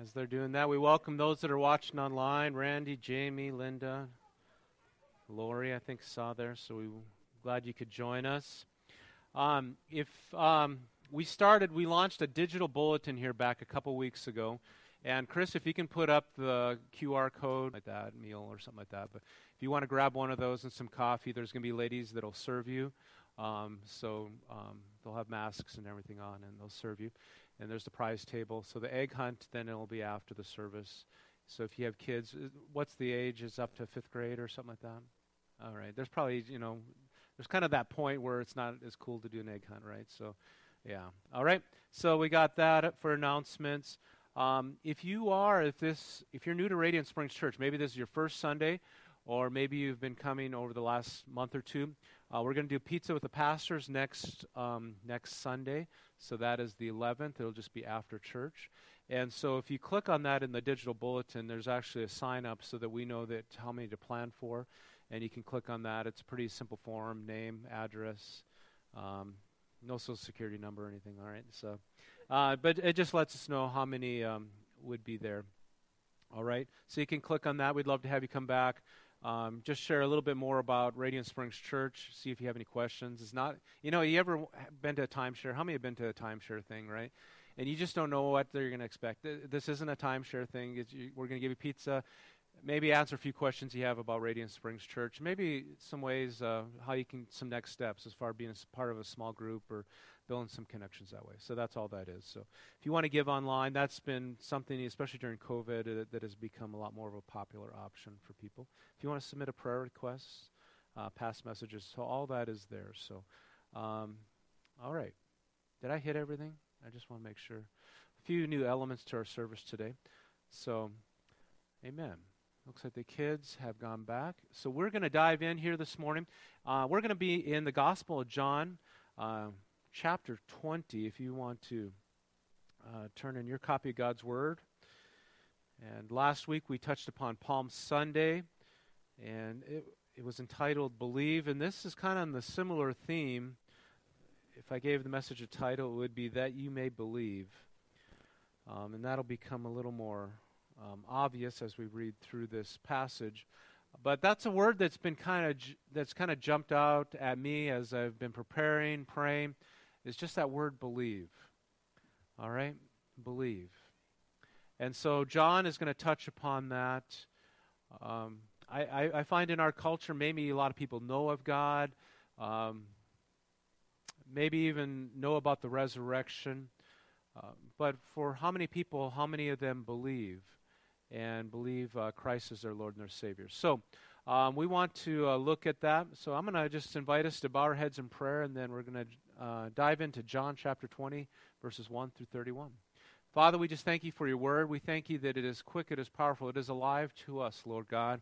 As they're doing that, we welcome those that are watching online. Randy, Jamie, Linda, Lori, I think, saw there. So we're glad you could join us. We launched a digital bulletin here back a couple weeks ago. And Chris, if you can put up the QR code like that, meal or something like that. But if you want to grab one of those and some coffee, there's going to be ladies that'll serve you. They'll have masks and everything on, and they'll serve you. And there's the prize table. So the egg hunt, then it'll be after the service. So if you have kids, what's the age? It's up to fifth grade or something like that? All right. There's probably, there's kind of that point where it's not as cool to do an egg hunt, right? So, yeah. All right. So we got that for announcements. If you're new to Radiant Springs Church, maybe this is your first Sunday, or maybe you've been coming over the last month or two. We're going to do pizza with the pastors next Sunday. So that is the 11th. It'll just be after church. And so if you click on that in the digital bulletin, there's actually a sign up so that we know that how many to plan for. And you can click on that. It's a pretty simple form: name, address, no social security number or anything. All right. So. But it just lets us know how many would be there. All right. So you can click on that. We'd love to have you come back. Just share a little bit more about Radiant Springs Church. See if you have any questions. It's not, you ever been to a timeshare? How many have been to a timeshare thing, right? And you just don't know what they're going to expect. This isn't a timeshare thing. We're going to give you pizza. Maybe answer a few questions you have about Radiant Springs Church. Maybe some ways some next steps as far as being part of a small group or building some connections that way. So that's all that is. So if you want to give online, that's been something, especially during COVID, that has become a lot more of a popular option for people. If you want to submit a prayer request, past messages, so all that is there. So, all right. Did I hit everything? I just want to make sure. A few new elements to our service today. So, amen. Looks like the kids have gone back. So we're going to dive in here this morning. We're going to be in the Gospel of John, chapter 20, if you want to turn in your copy of God's Word. And last week we touched upon Palm Sunday, and it was entitled Believe. And this is kind of on the similar theme. If I gave the message a title, it would be That You May Believe. And that'll become a little more obvious as we read through this passage, but that's a word that's been kind of jumped out at me as I've been preparing, praying. It's just that word believe. All right, believe. And so John is going to touch upon that. I find in our culture maybe a lot of people know of God, maybe even know about the resurrection, but for how many of them believe? And believe Christ is their Lord and their Savior. So we want to look at that. So I'm going to just invite us to bow our heads in prayer, and then we're going to dive into John chapter 20, verses 1 through 31. Father, we just thank you for your word. We thank you that it is quick, it is powerful, it is alive to us, Lord God.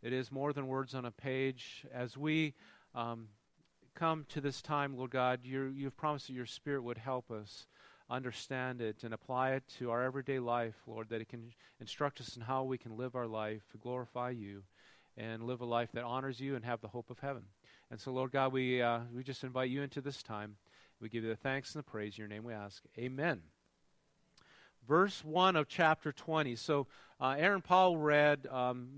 It is more than words on a page. As we come to this time, Lord God, you've promised that your Spirit would help us understand it and apply it to our everyday life, Lord, that it can instruct us in how we can live our life to glorify you and live a life that honors you and have the hope of heaven. And so, Lord God, we just invite you into this time. We give you the thanks and the praise. In your name we ask. Amen. Verse 1 of chapter 20. So Aaron Paul read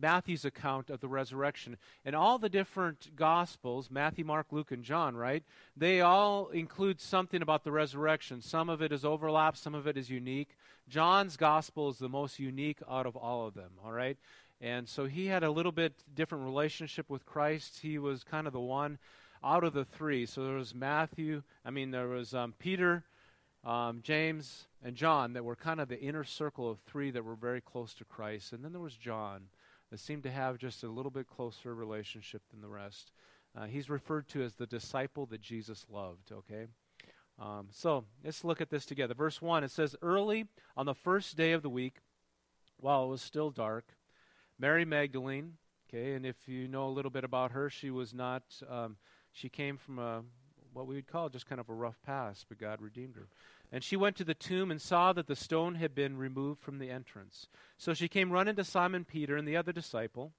Matthew's account of the resurrection. And all the different Gospels, Matthew, Mark, Luke, and John, right, they all include something about the resurrection. Some of it is overlap, some of it is unique. John's Gospel is the most unique out of all of them, all right? And so he had a little bit different relationship with Christ. He was kind of the one out of the three. So there was Peter, James, and John that were kind of the inner circle of three that were very close to Christ. And then there was John that seemed to have just a little bit closer relationship than the rest. He's referred to as the disciple that Jesus loved, okay? So let's look at this together. Verse 1, it says, Early on the first day of the week, while it was still dark, Mary Magdalene, okay, and if you know a little bit about her, she came from what we would call just kind of a rough past, but God redeemed her. And she went to the tomb and saw that the stone had been removed from the entrance. So she came running to Simon Peter and the other disciple,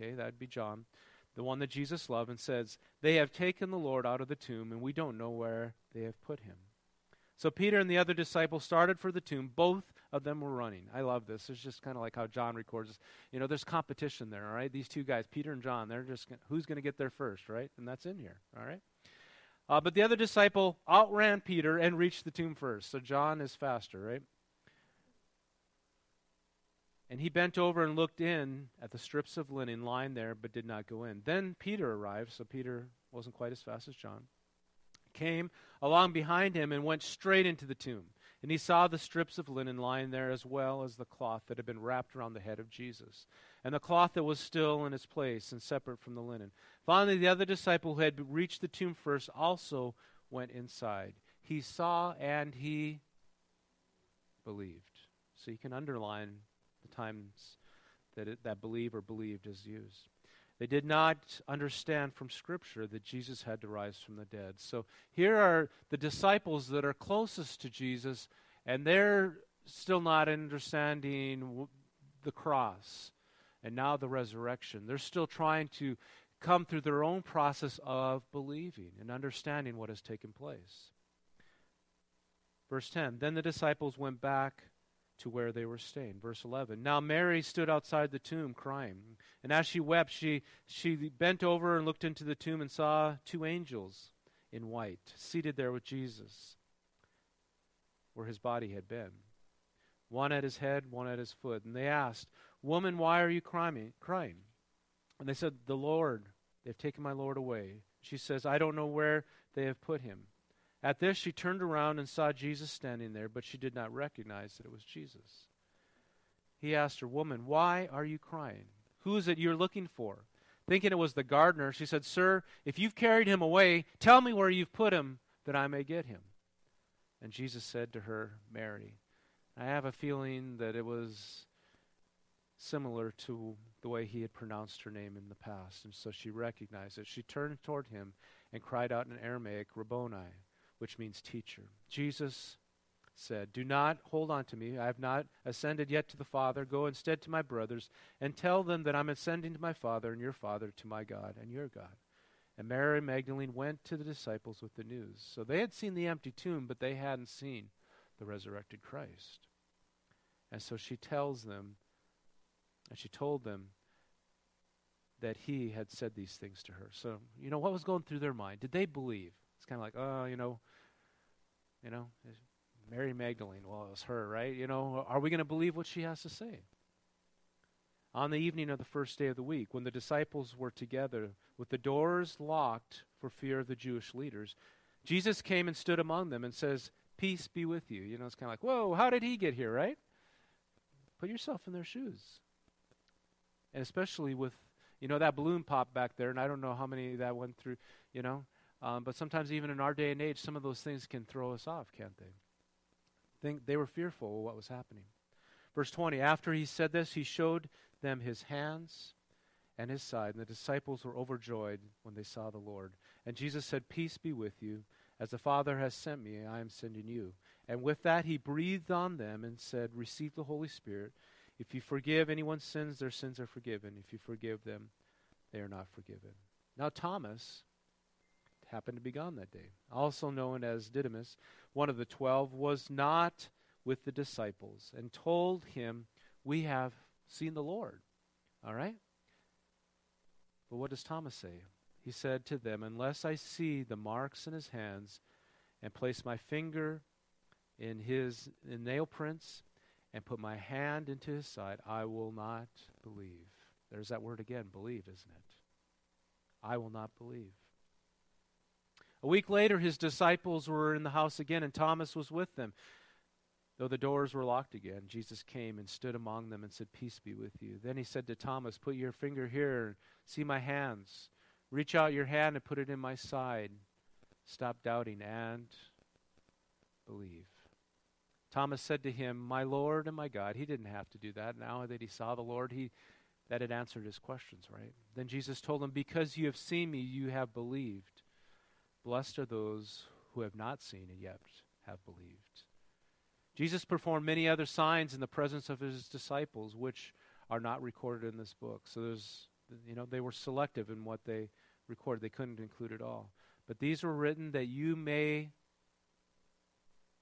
okay, that'd be John, the one that Jesus loved, and says, They have taken the Lord out of the tomb, and we don't know where they have put him. So Peter and the other disciple started for the tomb. Both of them were running. I love this. It's just kind of like how John records this. You know, there's competition there, all right? These two guys, Peter and John, they're just, who's going to get there first, right? And that's in here, all right? But the other disciple outran Peter and reached the tomb first. So John is faster, right? And he bent over and looked in at the strips of linen lying there, but did not go in. Then Peter arrived, so Peter wasn't quite as fast as John, came along behind him and went straight into the tomb. And he saw the strips of linen lying there, as well as the cloth that had been wrapped around the head of Jesus, and the cloth that was still in its place and separate from the linen. Finally, the other disciple who had reached the tomb first also went inside. He saw and he believed. So you can underline the times that that believe or believed is used. They did not understand from Scripture that Jesus had to rise from the dead. So here are the disciples that are closest to Jesus, and they're still not understanding the cross and now the resurrection. They're still trying to come through their own process of believing and understanding what has taken place. Verse 10, then the disciples went back to where they were staying. Verse 11. Now Mary stood outside the tomb crying. And as she wept, she bent over and looked into the tomb and saw two angels in white seated there with Jesus, where his body had been. One at his head, one at his foot. And they asked, "Woman, why are you crying? And they said, "The Lord, they've taken my Lord away." She says, "I don't know where they have put him." At this, she turned around and saw Jesus standing there, but she did not recognize that it was Jesus. He asked her, "Woman, why are you crying? Who is it you're looking for?" Thinking it was the gardener, she said, "Sir, if you've carried him away, tell me where you've put him, that I may get him." And Jesus said to her, "Mary." I have a feeling that it was similar to the way he had pronounced her name in the past, and so she recognized it. She turned toward him and cried out in Aramaic, "Rabboni," which means teacher. Jesus said, "Do not hold on to me. I have not ascended yet to the Father. Go instead to my brothers and tell them that I'm ascending to my Father and your Father, to my God and your God." And Mary Magdalene went to the disciples with the news. So they had seen the empty tomb, but they hadn't seen the resurrected Christ. And so she told them that he had said these things to her. So, you know, what was going through their mind? Did they believe? It's kind of like, oh, you know, Mary Magdalene, well, it was her, right? You know, are we going to believe what she has to say? On the evening of the first day of the week, when the disciples were together with the doors locked for fear of the Jewish leaders, Jesus came and stood among them and says, "Peace be with you." You know, it's kind of like, whoa, how did he get here, right? Put yourself in their shoes. And especially with, you know, that balloon pop back there, and I don't know how many that went through, you know. But sometimes even in our day and age, some of those things can throw us off, can't they? They were fearful of what was happening. Verse 20, after he said this, he showed them his hands and his side, and the disciples were overjoyed when they saw the Lord. And Jesus said, "Peace be with you. As the Father has sent me, I am sending you." And with that, he breathed on them and said, "Receive the Holy Spirit. If you forgive anyone's sins, their sins are forgiven. If you forgive them, they are not forgiven." Now Thomas happened to be gone that day, also known as Didymus, one of the 12, was not with the disciples, and told him, "We have seen the Lord." All right? But what does Thomas say? He said to them, "Unless I see the marks in his hands, and place my finger in his nail prints, and put my hand into his side, I will not believe." There's that word again, believe, isn't it? I will not believe. A week later, his disciples were in the house again, and Thomas was with them. Though the doors were locked again, Jesus came and stood among them and said, "Peace be with you." Then he said to Thomas, "Put your finger here, and see my hands. Reach out your hand and put it in my side. Stop doubting and believe." Thomas said to him, "My Lord and my God." He didn't have to do that. Now that he saw the Lord, that had answered his questions, right? Then Jesus told him, "Because you have seen me, you have believed. Blessed are those who have not seen and yet have believed." Jesus performed many other signs in the presence of his disciples, which are not recorded in this book. So there's, you know, they were selective in what they recorded. They couldn't include it all. But these were written that you may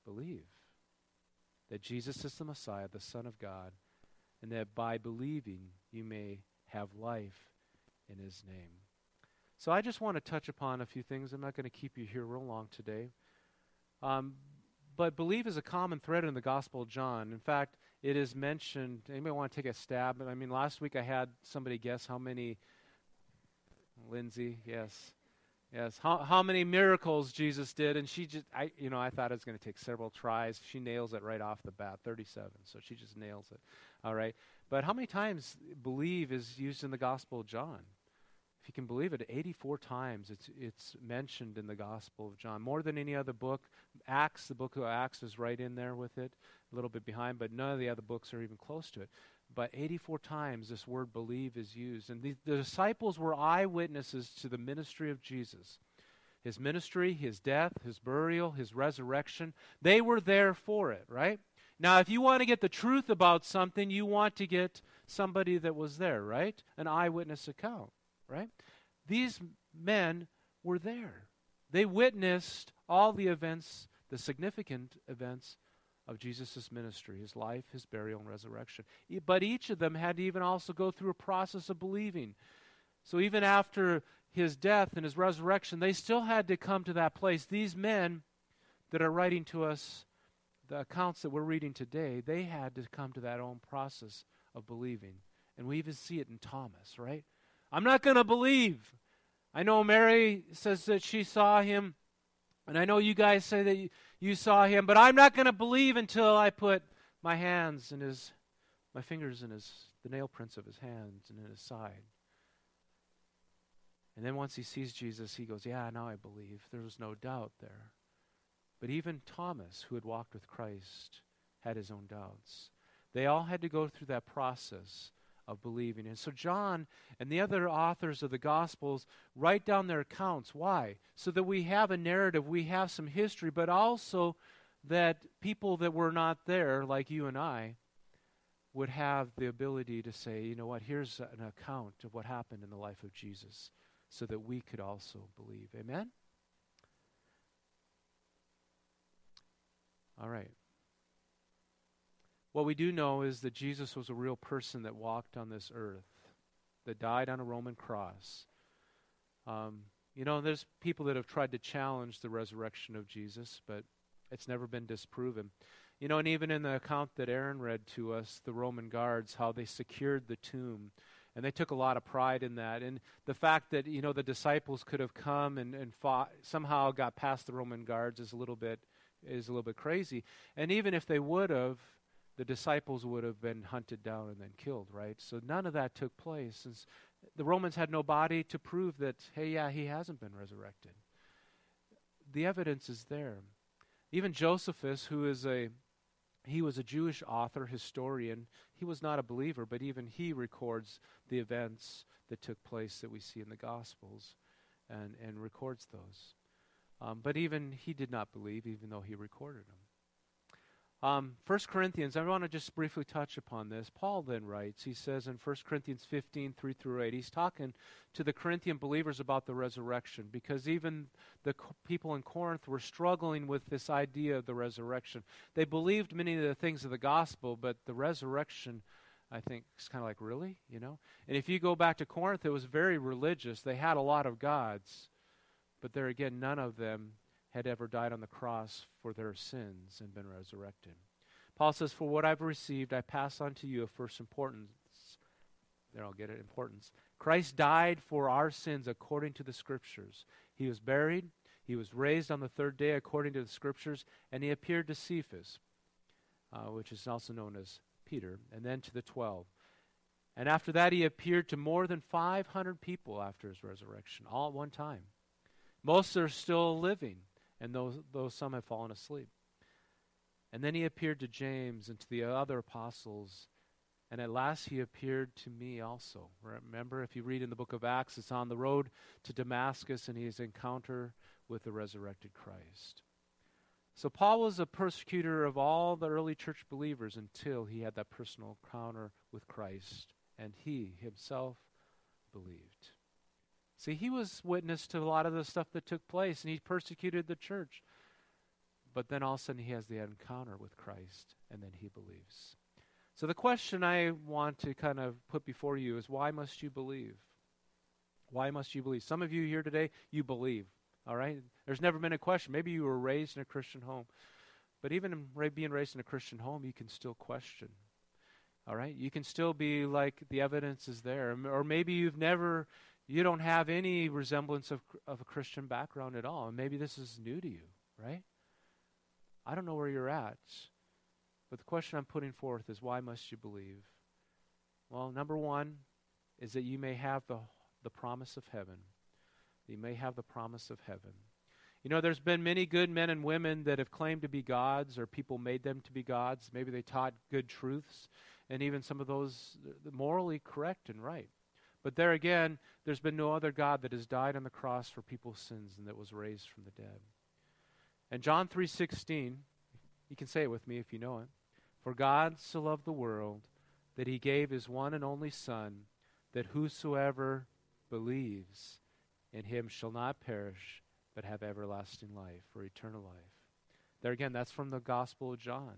believe that Jesus is the Messiah, the Son of God, and that by believing you may have life in his name. So I just want to touch upon a few things. I'm not going to keep you here real long today. But believe is a common thread in the Gospel of John. In fact, it is mentioned. Anybody want to take a stab? I mean, last week I had somebody guess how many, Lindsay, yes. How many miracles Jesus did, and she just, I thought it was going to take several tries. She nails it right off the bat, 37, so she just nails it, all right. But how many times believe is used in the Gospel of John? If you can believe it, 84 times it's mentioned in the Gospel of John, more than any other book. Acts, the book of Acts is right in there with it, a little bit behind, but none of the other books are even close to it. But 84 times this word believe is used. And the disciples were eyewitnesses to the ministry of Jesus. His ministry, his death, his burial, his resurrection. They were there for it, right? Now, if you want to get the truth about something, you want to get somebody that was there, right? An eyewitness account, right? These men were there. They witnessed all the events, the significant events of Jesus' ministry, his life, his burial, and resurrection. But each of them had to even also go through a process of believing. So even after his death and his resurrection, they still had to come to that place. These men that are writing to us, the accounts that we're reading today, they had to come to that own process of believing. And we even see it in Thomas, right? I'm not going to believe. I know Mary says that she saw him, and I know you guys say that you saw him, but I'm not going to believe until I put my hands in his, my fingers in his, the nail prints of his hands and in his side. And then once he sees Jesus, he goes, yeah, now I believe. There was no doubt there. But even Thomas, who had walked with Christ, had his own doubts. They all had to go through that process of believing. And so John and the other authors of the Gospels write down their accounts. Why? So that we have a narrative, we have some history, but also that people that were not there, like you and I, would have the ability to say, you know what, here's an account of what happened in the life of Jesus, so that we could also believe. Amen? All right. What we do know is that Jesus was a real person that walked on this earth, that died on a Roman cross. There's people that have tried to challenge the resurrection of Jesus, but it's never been disproven. You know, and even in the account that Aaron read to us, the Roman guards, how they secured the tomb, and they took a lot of pride in that. And the fact that, you know, the disciples could have come and fought, somehow got past the Roman guards is a little bit crazy. And even if they would have, the disciples would have been hunted down and then killed, right? So none of that took place. Since the Romans had no body to prove that, hey, yeah, he hasn't been resurrected. The evidence is there. Even Josephus, who was a Jewish author, historian, he was not a believer, but even he records the events that took place that we see in the Gospels and records those. But even he did not believe, even though he recorded them. 1 Corinthians, I want to just briefly touch upon this. Paul then writes, he says in 1 Corinthians 15, 3-8, he's talking to the Corinthian believers about the resurrection, because even the people in Corinth were struggling with this idea of the resurrection. They believed many of the things of the gospel, but the resurrection, I think, is kind of like, really? You know? And if you go back to Corinth, it was very religious. They had a lot of gods, but there again, none of them had ever died on the cross for their sins and been resurrected. Paul says, for what I've received, I pass on to you of first importance. There, I'll get it, importance. Christ died for our sins according to the Scriptures. He was buried, he was raised on the third day according to the Scriptures, and he appeared to Cephas, which is also known as Peter, and then to the 12. And after that, he appeared to more than 500 people after his resurrection, all at one time. Most are still living, and though some have fallen asleep. And then he appeared to James and to the other apostles, and at last he appeared to me also. Remember, if you read in the book of Acts, it's on the road to Damascus, and his encounter with the resurrected Christ. So Paul was a persecutor of all the early church believers until he had that personal encounter with Christ, and he himself believed. See, he was witness to a lot of the stuff that took place, and he persecuted the church. But then all of a sudden he has the encounter with Christ, and then he believes. So the question I want to kind of put before you is, why must you believe? Why must you believe? Some of you here today, you believe, all right? There's never been a question. Maybe you were raised in a Christian home. But even being raised in a Christian home, you can still question, all right? You can still be like, the evidence is there. Or maybe you don't have any resemblance of a Christian background at all. And maybe this is new to you, right? I don't know where you're at. But the question I'm putting forth is, why must you believe? Well, number one is that you may have the promise of heaven. You may have the promise of heaven. You know, there's been many good men and women that have claimed to be gods, or people made them to be gods. Maybe they taught good truths, and even some of those morally correct and right. But there again, there's been no other God that has died on the cross for people's sins and that was raised from the dead. And John 3:16, you can say it with me if you know it. For God so loved the world that he gave his one and only Son, that whosoever believes in him shall not perish, but have everlasting life, or eternal life. There again, that's from the Gospel of John.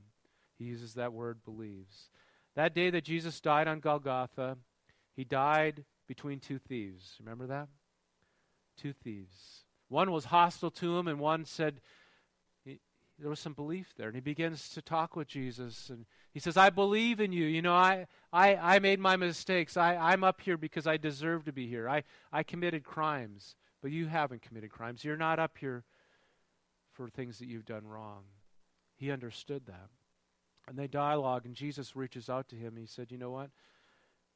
He uses that word, believes. That day that Jesus died on Golgotha, he died between two thieves. Remember that? Two thieves. One was hostile to him, and one said, there was some belief there. And he begins to talk with Jesus, and he says, I believe in you. You know, I made my mistakes. I'm up here because I deserve to be here. I committed crimes. But you haven't committed crimes. You're not up here for things that you've done wrong. He understood that. And they dialogue, and Jesus reaches out to him, and he said, you know what?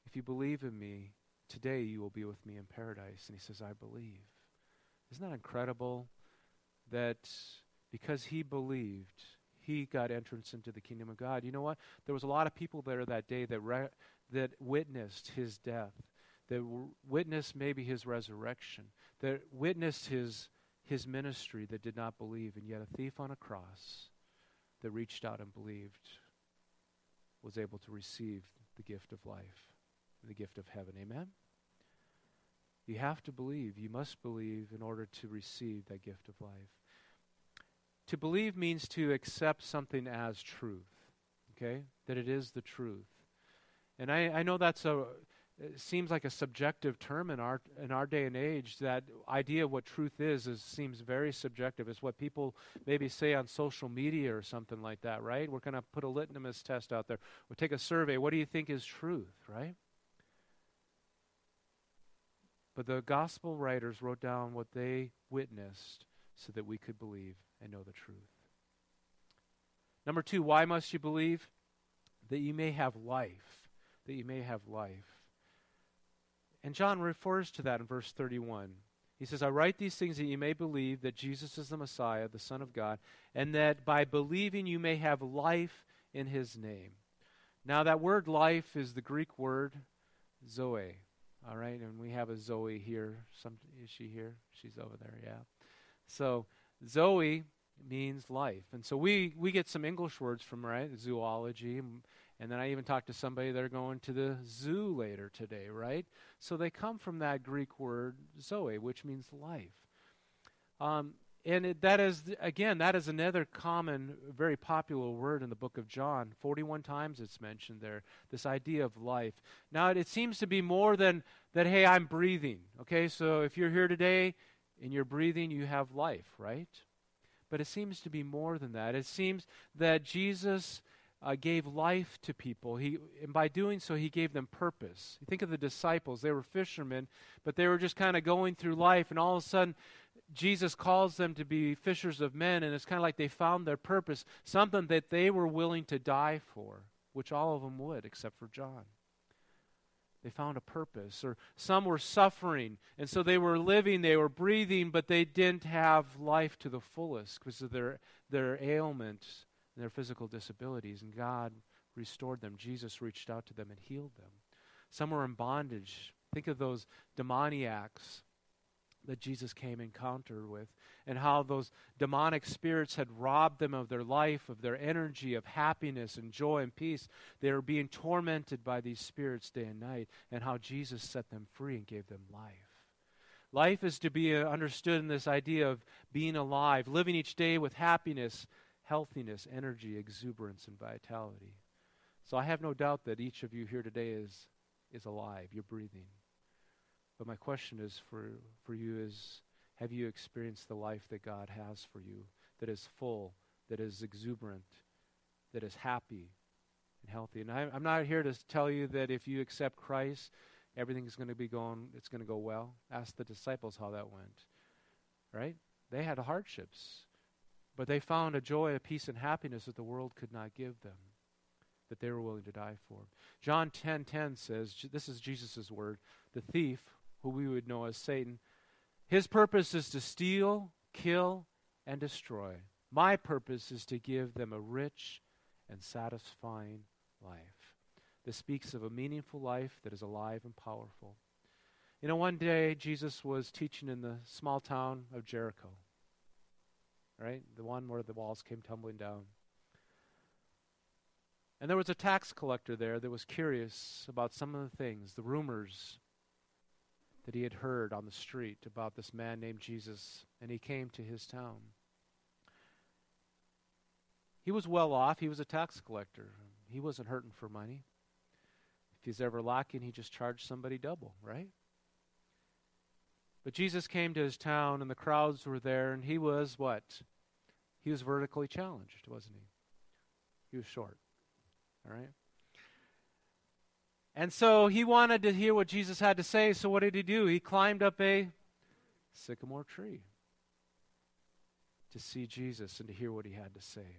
If you believe in me, today you will be with me in paradise. And he says, I believe. Isn't that incredible that because he believed, he got entrance into the kingdom of God? You know what? There was a lot of people there that day that witnessed his death, that witnessed maybe his resurrection, that witnessed his ministry, that did not believe, and yet a thief on a cross that reached out and believed was able to receive the gift of life, the gift of heaven. Amen? You have to believe. You must believe in order to receive that gift of life. To believe means to accept something as truth, okay? That it is the truth. And I know that's it seems like a subjective term in our day and age. That idea of what truth is seems very subjective. It's what people maybe say on social media or something like that, right? We're going to put a litmus test out there. We'll take a survey. What do you think is truth, right? But the gospel writers wrote down what they witnessed so that we could believe and know the truth. Number two, why must you believe? That you may have life. That you may have life. And John refers to that in verse 31. He says, I write these things that you may believe that Jesus is the Messiah, the Son of God, and that by believing you may have life in his name. Now that word life is the Greek word Zoe. All right, and we have a Zoe here. Is she here? She's over there, yeah. So Zoe means life. And so we get some English words from, right, zoology. And then I even talked to somebody that are going to the zoo later today, right? So they come from that Greek word Zoe, which means life. That is another common, very popular word in the book of John. 41 times it's mentioned there, this idea of life. Now, it seems to be more than that, hey, I'm breathing, okay? So if you're here today and you're breathing, you have life, right? But it seems to be more than that. It seems that Jesus gave life to people. And by doing so, he gave them purpose. You think of the disciples. They were fishermen, but they were just kind of going through life, and all of a sudden, Jesus calls them to be fishers of men, and it's kind of like they found their purpose, something that they were willing to die for, which all of them would, except for John. They found a purpose, or some were suffering, and so they were living, they were breathing, but they didn't have life to the fullest because of their ailments, their physical disabilities, and God restored them. Jesus reached out to them and healed them. Some were in bondage. Think of those demoniacs that Jesus came encounter with, and how those demonic spirits had robbed them of their life, of their energy, of happiness and joy and peace. They were being tormented by these spirits day and night, and how Jesus set them free and gave them life. Life is to be understood in this idea of being alive, living each day with happiness, healthiness, energy, exuberance, and vitality. So I have no doubt that each of you here today is alive. You're breathing. But my question is for you is, have you experienced the life that God has for you, that is full, that is exuberant, that is happy and healthy? And I'm not here to tell you that if you accept Christ, everything's going to be going, it's going to go well. Ask the disciples how that went, right? They had hardships, but they found a joy, a peace, and happiness that the world could not give them, that they were willing to die for. John 10:10 says, this is Jesus' word, the thief, who we would know as Satan, his purpose is to steal, kill, and destroy. My purpose is to give them a rich and satisfying life. This speaks of a meaningful life that is alive and powerful. You know, one day Jesus was teaching in the small town of Jericho, right? The one where the walls came tumbling down. And there was a tax collector there that was curious about some of the things, the rumors that he had heard on the street about this man named Jesus, and he came to his town. He was well off. He was a tax collector. He wasn't hurting for money. If he's ever lacking, he just charged somebody double, right? But Jesus came to his town, and the crowds were there, and he was what? He was vertically challenged, wasn't he? He was short. All right. And so he wanted to hear what Jesus had to say. So what did he do? He climbed up a sycamore tree to see Jesus and to hear what he had to say.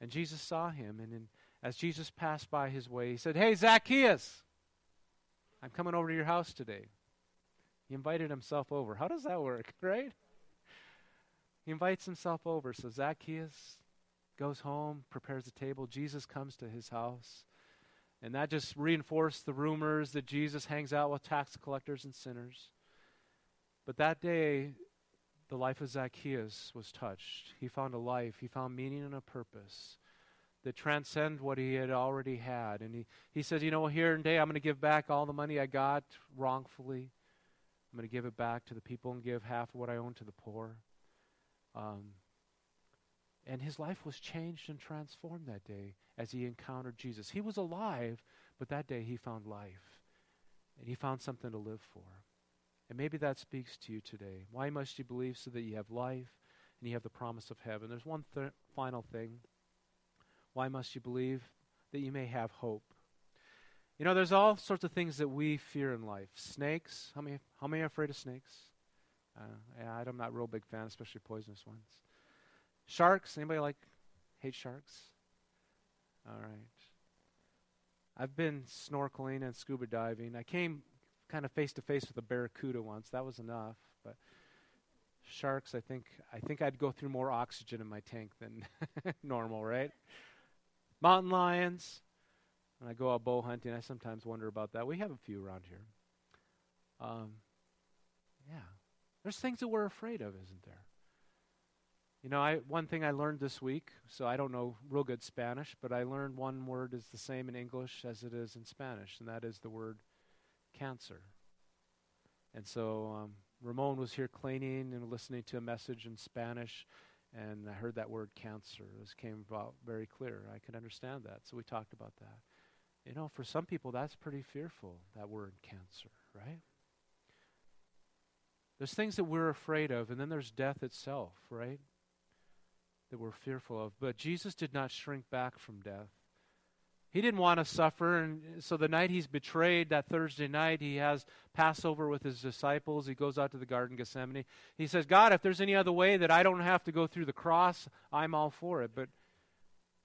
And Jesus saw him. And as Jesus passed by his way, he said, "Hey, Zacchaeus, I'm coming over to your house today." He invited himself over. How does that work, right? He invites himself over. So Zacchaeus goes home, prepares the table. Jesus comes to his house. And that just reinforced the rumors that Jesus hangs out with tax collectors and sinners. But that day, the life of Zacchaeus was touched. He found a life. He found meaning and a purpose that transcend what he had already had. And he said, you know, here and today, I'm going to give back all the money I got wrongfully. I'm going to give it back to the people and give half of what I own to the poor. And his life was changed and transformed that day as he encountered Jesus. He was alive, but that day he found life. And he found something to live for. And maybe that speaks to you today. Why must you believe? So that you have life and you have the promise of heaven. There's one final thing. Why must you believe? That you may have hope. You know, there's all sorts of things that we fear in life. Snakes. How many are afraid of snakes? I'm not a real big fan, especially poisonous ones. Sharks. Anybody hate sharks? All right. I've been snorkeling and scuba diving. I came kind of face to face with a barracuda once. That was enough. But sharks, I think I'd go through more oxygen in my tank than normal, right? Mountain lions. When I go out bow hunting, I sometimes wonder about that. We have a few around here. Yeah. There's things that we're afraid of, isn't there? You know, one thing I learned this week, so I don't know real good Spanish, but I learned one word is the same in English as it is in Spanish, and that is the word cancer. And so Ramon was here cleaning and listening to a message in Spanish, and I heard that word cancer. This came about very clear. I could understand that, so we talked about that. You know, for some people, that's pretty fearful, that word cancer, right? There's things that we're afraid of, and then there's death itself, right? That we're fearful of. But Jesus did not shrink back from death. He didn't want to suffer, and so the night he's betrayed, that Thursday night, he has Passover with his disciples. He goes out to the Garden of Gethsemane. He says, God, if there's any other way that I don't have to go through the cross, I'm all for it. But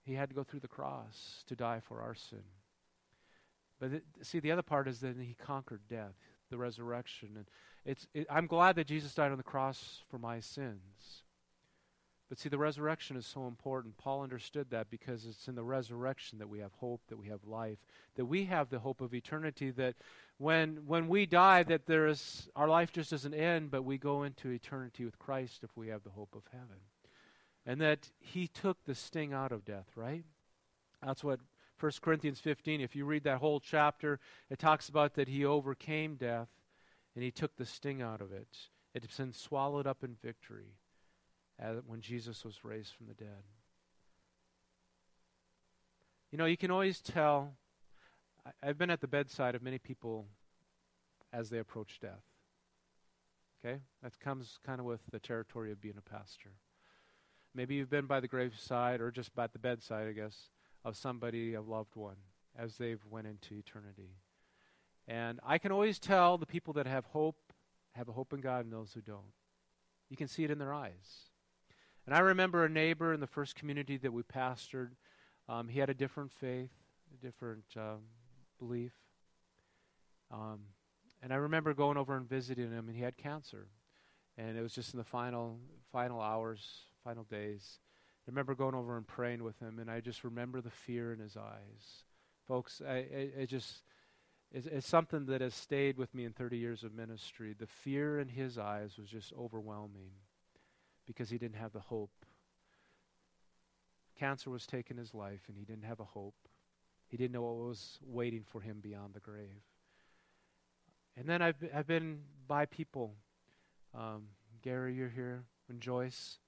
he had to go through the cross to die for our sin. But the other part is that he conquered death, the resurrection. And I'm glad that Jesus died on the cross for my sins. But see, the resurrection is so important. Paul understood that because it's in the resurrection that we have hope, that we have life, that we have the hope of eternity, that when we die, that our life just doesn't end, but we go into eternity with Christ if we have the hope of heaven. And that he took the sting out of death, right? That's what 1 Corinthians 15, if you read that whole chapter, it talks about that he overcame death and he took the sting out of it. It's been swallowed up in victory. when Jesus was raised from the dead. You know, you can always tell. I've been at the bedside of many people as they approach death. Okay? That comes kind of with the territory of being a pastor. Maybe you've been by the graveside or just by the bedside, I guess, of somebody, a loved one, as they've went into eternity. And I can always tell the people that have hope, have a hope in God, and those who don't. You can see it in their eyes. And I remember a neighbor in the first community that we pastored. He had a different faith, a different belief. And I remember going over and visiting him, and he had cancer. And it was just in the final hours, final days. I remember going over and praying with him, and I just remember the fear in his eyes. Folks, it's something that has stayed with me in 30 years of ministry. The fear in his eyes was just overwhelming because he didn't have the hope. Cancer was taking his life, and he didn't have a hope. He didn't know what was waiting for him beyond the grave. And then I've been by people. Gary, you're here, and Joyce.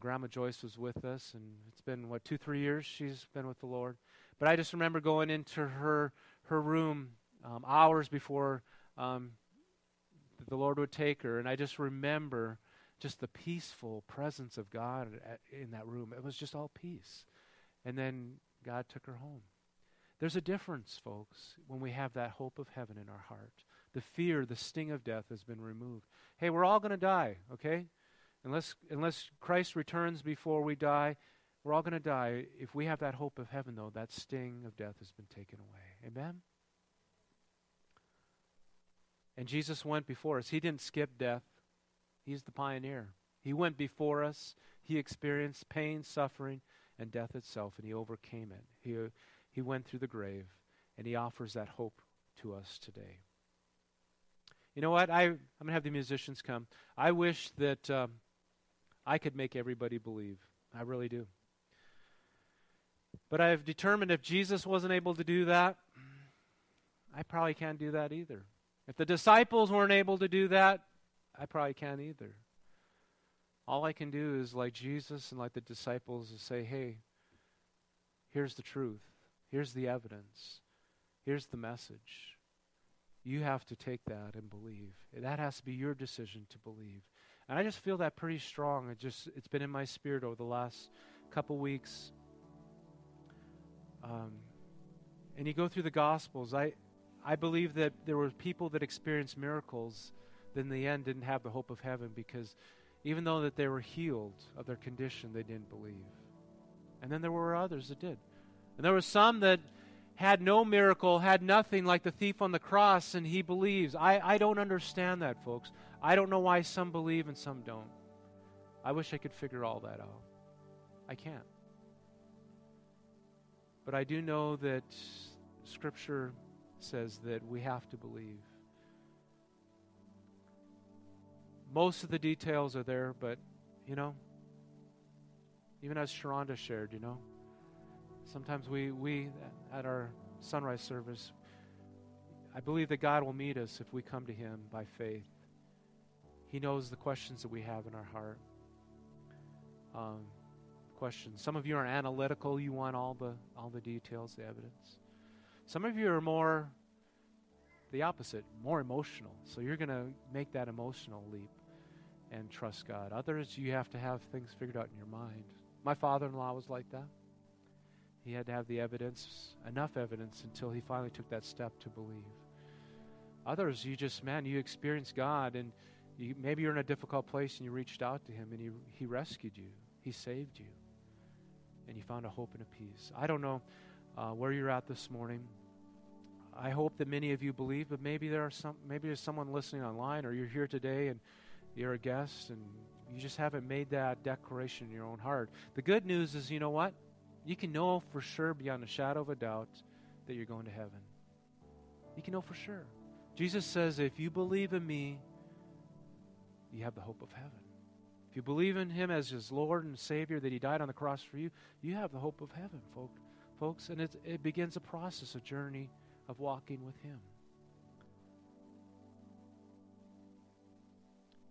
Grandma Joyce was with us, and it's been, 2-3 years she's been with the Lord. But I just remember going into her room hours before the Lord would take her, and I just remember just the peaceful presence of God in that room. It was just all peace. And then God took her home. There's a difference, folks, when we have that hope of heaven in our heart. The fear, the sting of death has been removed. Hey, we're all going to die, okay? Unless Christ returns before we die, we're all going to die. If we have that hope of heaven, though, that sting of death has been taken away. Amen? And Jesus went before us. He didn't skip death. He's the pioneer. He went before us. He experienced pain, suffering, and death itself, and he overcame it. He went through the grave, and he offers that hope to us today. You know what? I'm going to have the musicians come. I wish that I could make everybody believe. I really do. But I've determined if Jesus wasn't able to do that, I probably can't do that either. If the disciples weren't able to do that, I probably can't either. All I can do is, like Jesus and like the disciples, is say, hey, here's the truth. Here's the evidence. Here's the message. You have to take that and believe. That has to be your decision to believe. And I just feel that pretty strong. It's been in my spirit over the last couple weeks. And you go through the Gospels. I believe that there were people that experienced miracles that in the end didn't have the hope of heaven because even though that they were healed of their condition, they didn't believe. And then there were others that did. And there were some that had no miracle, had nothing, like the thief on the cross, and he believes. I don't understand that, folks. I don't know why some believe and some don't. I wish I could figure all that out. I can't. But I do know that Scripture says that we have to believe. Most of the details are there, but, even as Sharonda shared, sometimes we at our sunrise service, I believe that God will meet us if we come to Him by faith. He knows the questions that we have in our heart. Questions. Some of you are analytical. You want all the details, the evidence. Some of you are more the opposite, more emotional. So you're going to make that emotional leap and trust God. Others, you have to have things figured out in your mind. My father-in-law was like that. He had to have the evidence, enough evidence, until he finally took that step to believe. Others, you experience God, and maybe you're in a difficult place, and you reached out to Him, and He rescued you. He saved you. And you found a hope and a peace. I don't know where you're at this morning. I hope that many of you believe, but maybe there's someone listening online, or you're here today, and you're a guest, and you just haven't made that declaration in your own heart. The good news is, you know what? You can know for sure beyond a shadow of a doubt that you're going to heaven. You can know for sure. Jesus says, if you believe in me, you have the hope of heaven. If you believe in Him as His Lord and Savior, that He died on the cross for you, you have the hope of heaven, folks. And it begins a process, a journey of walking with Him.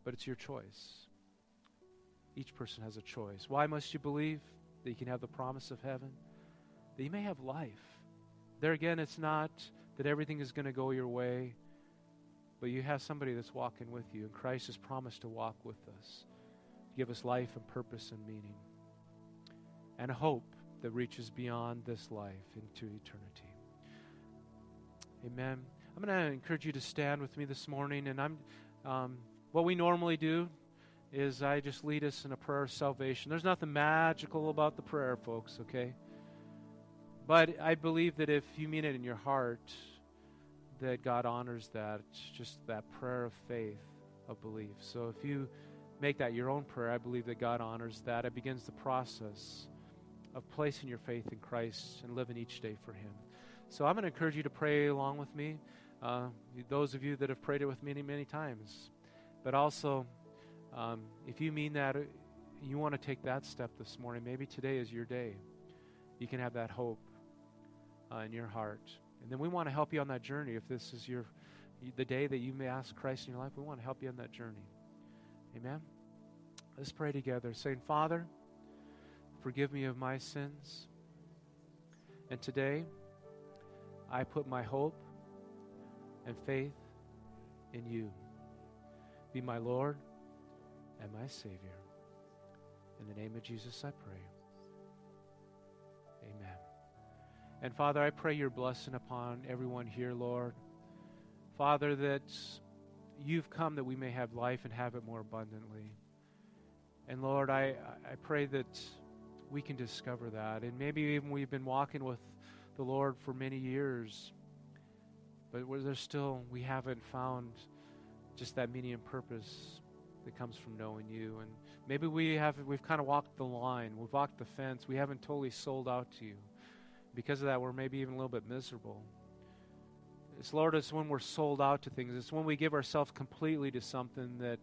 But it's your choice. Each person has a choice. Why must you believe? That you can have the promise of heaven, that you may have life. There again, it's not that everything is going to go your way, but you have somebody that's walking with you, and Christ has promised to walk with us, give us life and purpose and meaning, and hope that reaches beyond this life into eternity. Amen. I'm going to encourage you to stand with me this morning, and I'm what we normally do is I just lead us in a prayer of salvation. There's nothing magical about the prayer, folks, okay? But I believe that if you mean it in your heart, that God honors that, just that prayer of faith, of belief. So if you make that your own prayer, I believe that God honors that. It begins the process of placing your faith in Christ and living each day for Him. So I'm going to encourage you to pray along with me, those of you that have prayed it with me many, many times. But also, if you mean that, you want to take that step this morning, maybe today is your day. You can have that hope in your heart. And then we want to help you on that journey. If this is the day that you may ask Christ in your life, we want to help you on that journey. Amen? Let's pray together, saying, Father, forgive me of my sins. And today, I put my hope and faith in you. Be my Lord and my Savior. In the name of Jesus, I pray. Amen. And Father, I pray your blessing upon everyone here, Lord. Father, that you've come that we may have life and have it more abundantly. And Lord, I pray that we can discover that. And maybe even we've been walking with the Lord for many years, but there's still, we haven't found just that meaning and purpose that comes from knowing you. And maybe we've kind of walked the line, we've walked the fence, we haven't totally sold out to you. Because of that, we're maybe even a little bit miserable. It's, Lord, it's when we're sold out to things. It's when we give ourselves completely to something that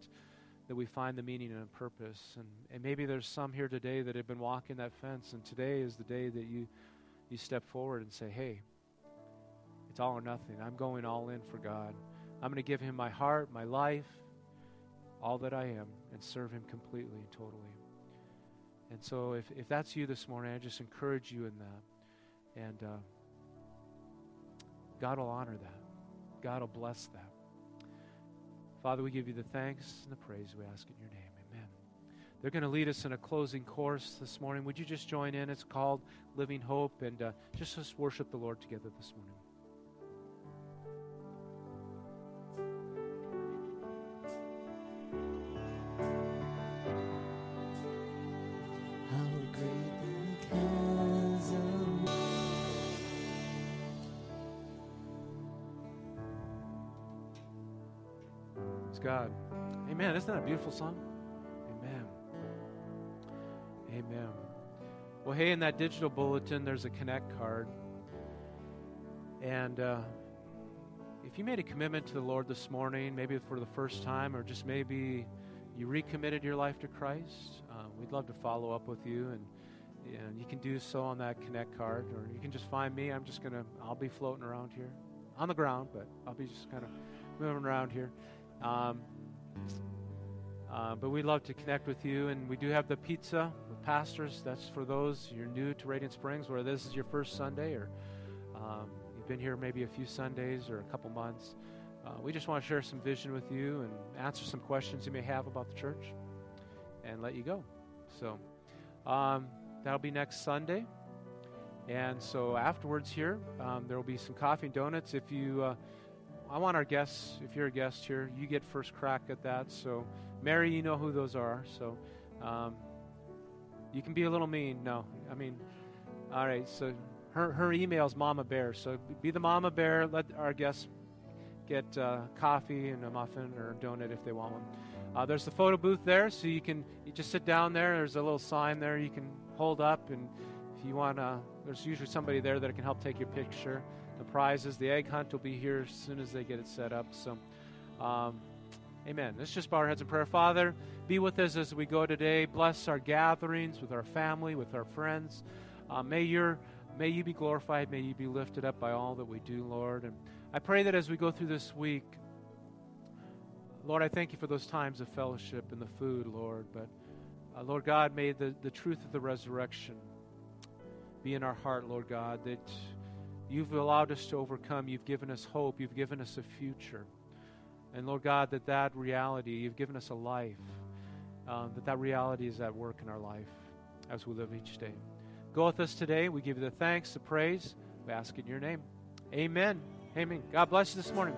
we find the meaning and purpose. And maybe there's some here today that have been walking that fence, and today is the day that you step forward and say, hey, it's all or nothing. I'm going all in for God. I'm going to give him my heart, my life, all that I am, and serve him completely and totally. And so if that's you this morning, I just encourage you in that. And God will honor that. God will bless that. Father, we give you the thanks and the praise we ask in your name. Amen. They're going to lead us in a closing course this morning. Would you just join in? It's called Living Hope. And just let's worship the Lord together this morning. God. Amen. Isn't that a beautiful song? Amen. Amen. Well, hey, in that digital bulletin, there's a Connect card. And if you made a commitment to the Lord this morning, maybe for the first time, or just maybe you recommitted your life to Christ, we'd love to follow up with you. And you can do so on that Connect card, or you can just find me. I'll be floating around here. On the ground, but I'll be just kind of moving around here. But we'd love to connect with you, and we do have the pizza with pastors. That's for those you're new to Radiant Springs, whether this is your first Sunday or you've been here maybe a few Sundays or a couple months. We just want to share some vision with you and answer some questions you may have about the church and let you go. So that'll be next Sunday, and so afterwards here there will be some coffee and donuts. If you I want our guests, if you're a guest here, you get first crack at that. So, Mary, you know who those are. So, you can be a little mean. No, I mean, all right. So, her email's Mama Bear. So, be the Mama Bear. Let our guests get coffee and a muffin or a donut if they want one. There's the photo booth there. So, you just sit down there. There's a little sign there you can hold up. And if you want to, there's usually somebody there that can help take your picture. The prizes, the egg hunt will be here as soon as they get it set up. So, amen. Let's just bow our heads in prayer. Father, be with us as we go today. Bless our gatherings with our family, with our friends. May you be glorified. May you be lifted up by all that we do, Lord. And I pray that as we go through this week, Lord, I thank you for those times of fellowship and the food, Lord. But Lord God, may the truth of the resurrection be in our heart, Lord God, that you've allowed us to overcome. You've given us hope. You've given us a future. And Lord God, that reality, you've given us a life, that reality is at work in our life as we live each day. Go with us today. We give you the thanks, the praise. We ask in your name. Amen. Amen. God bless you this morning.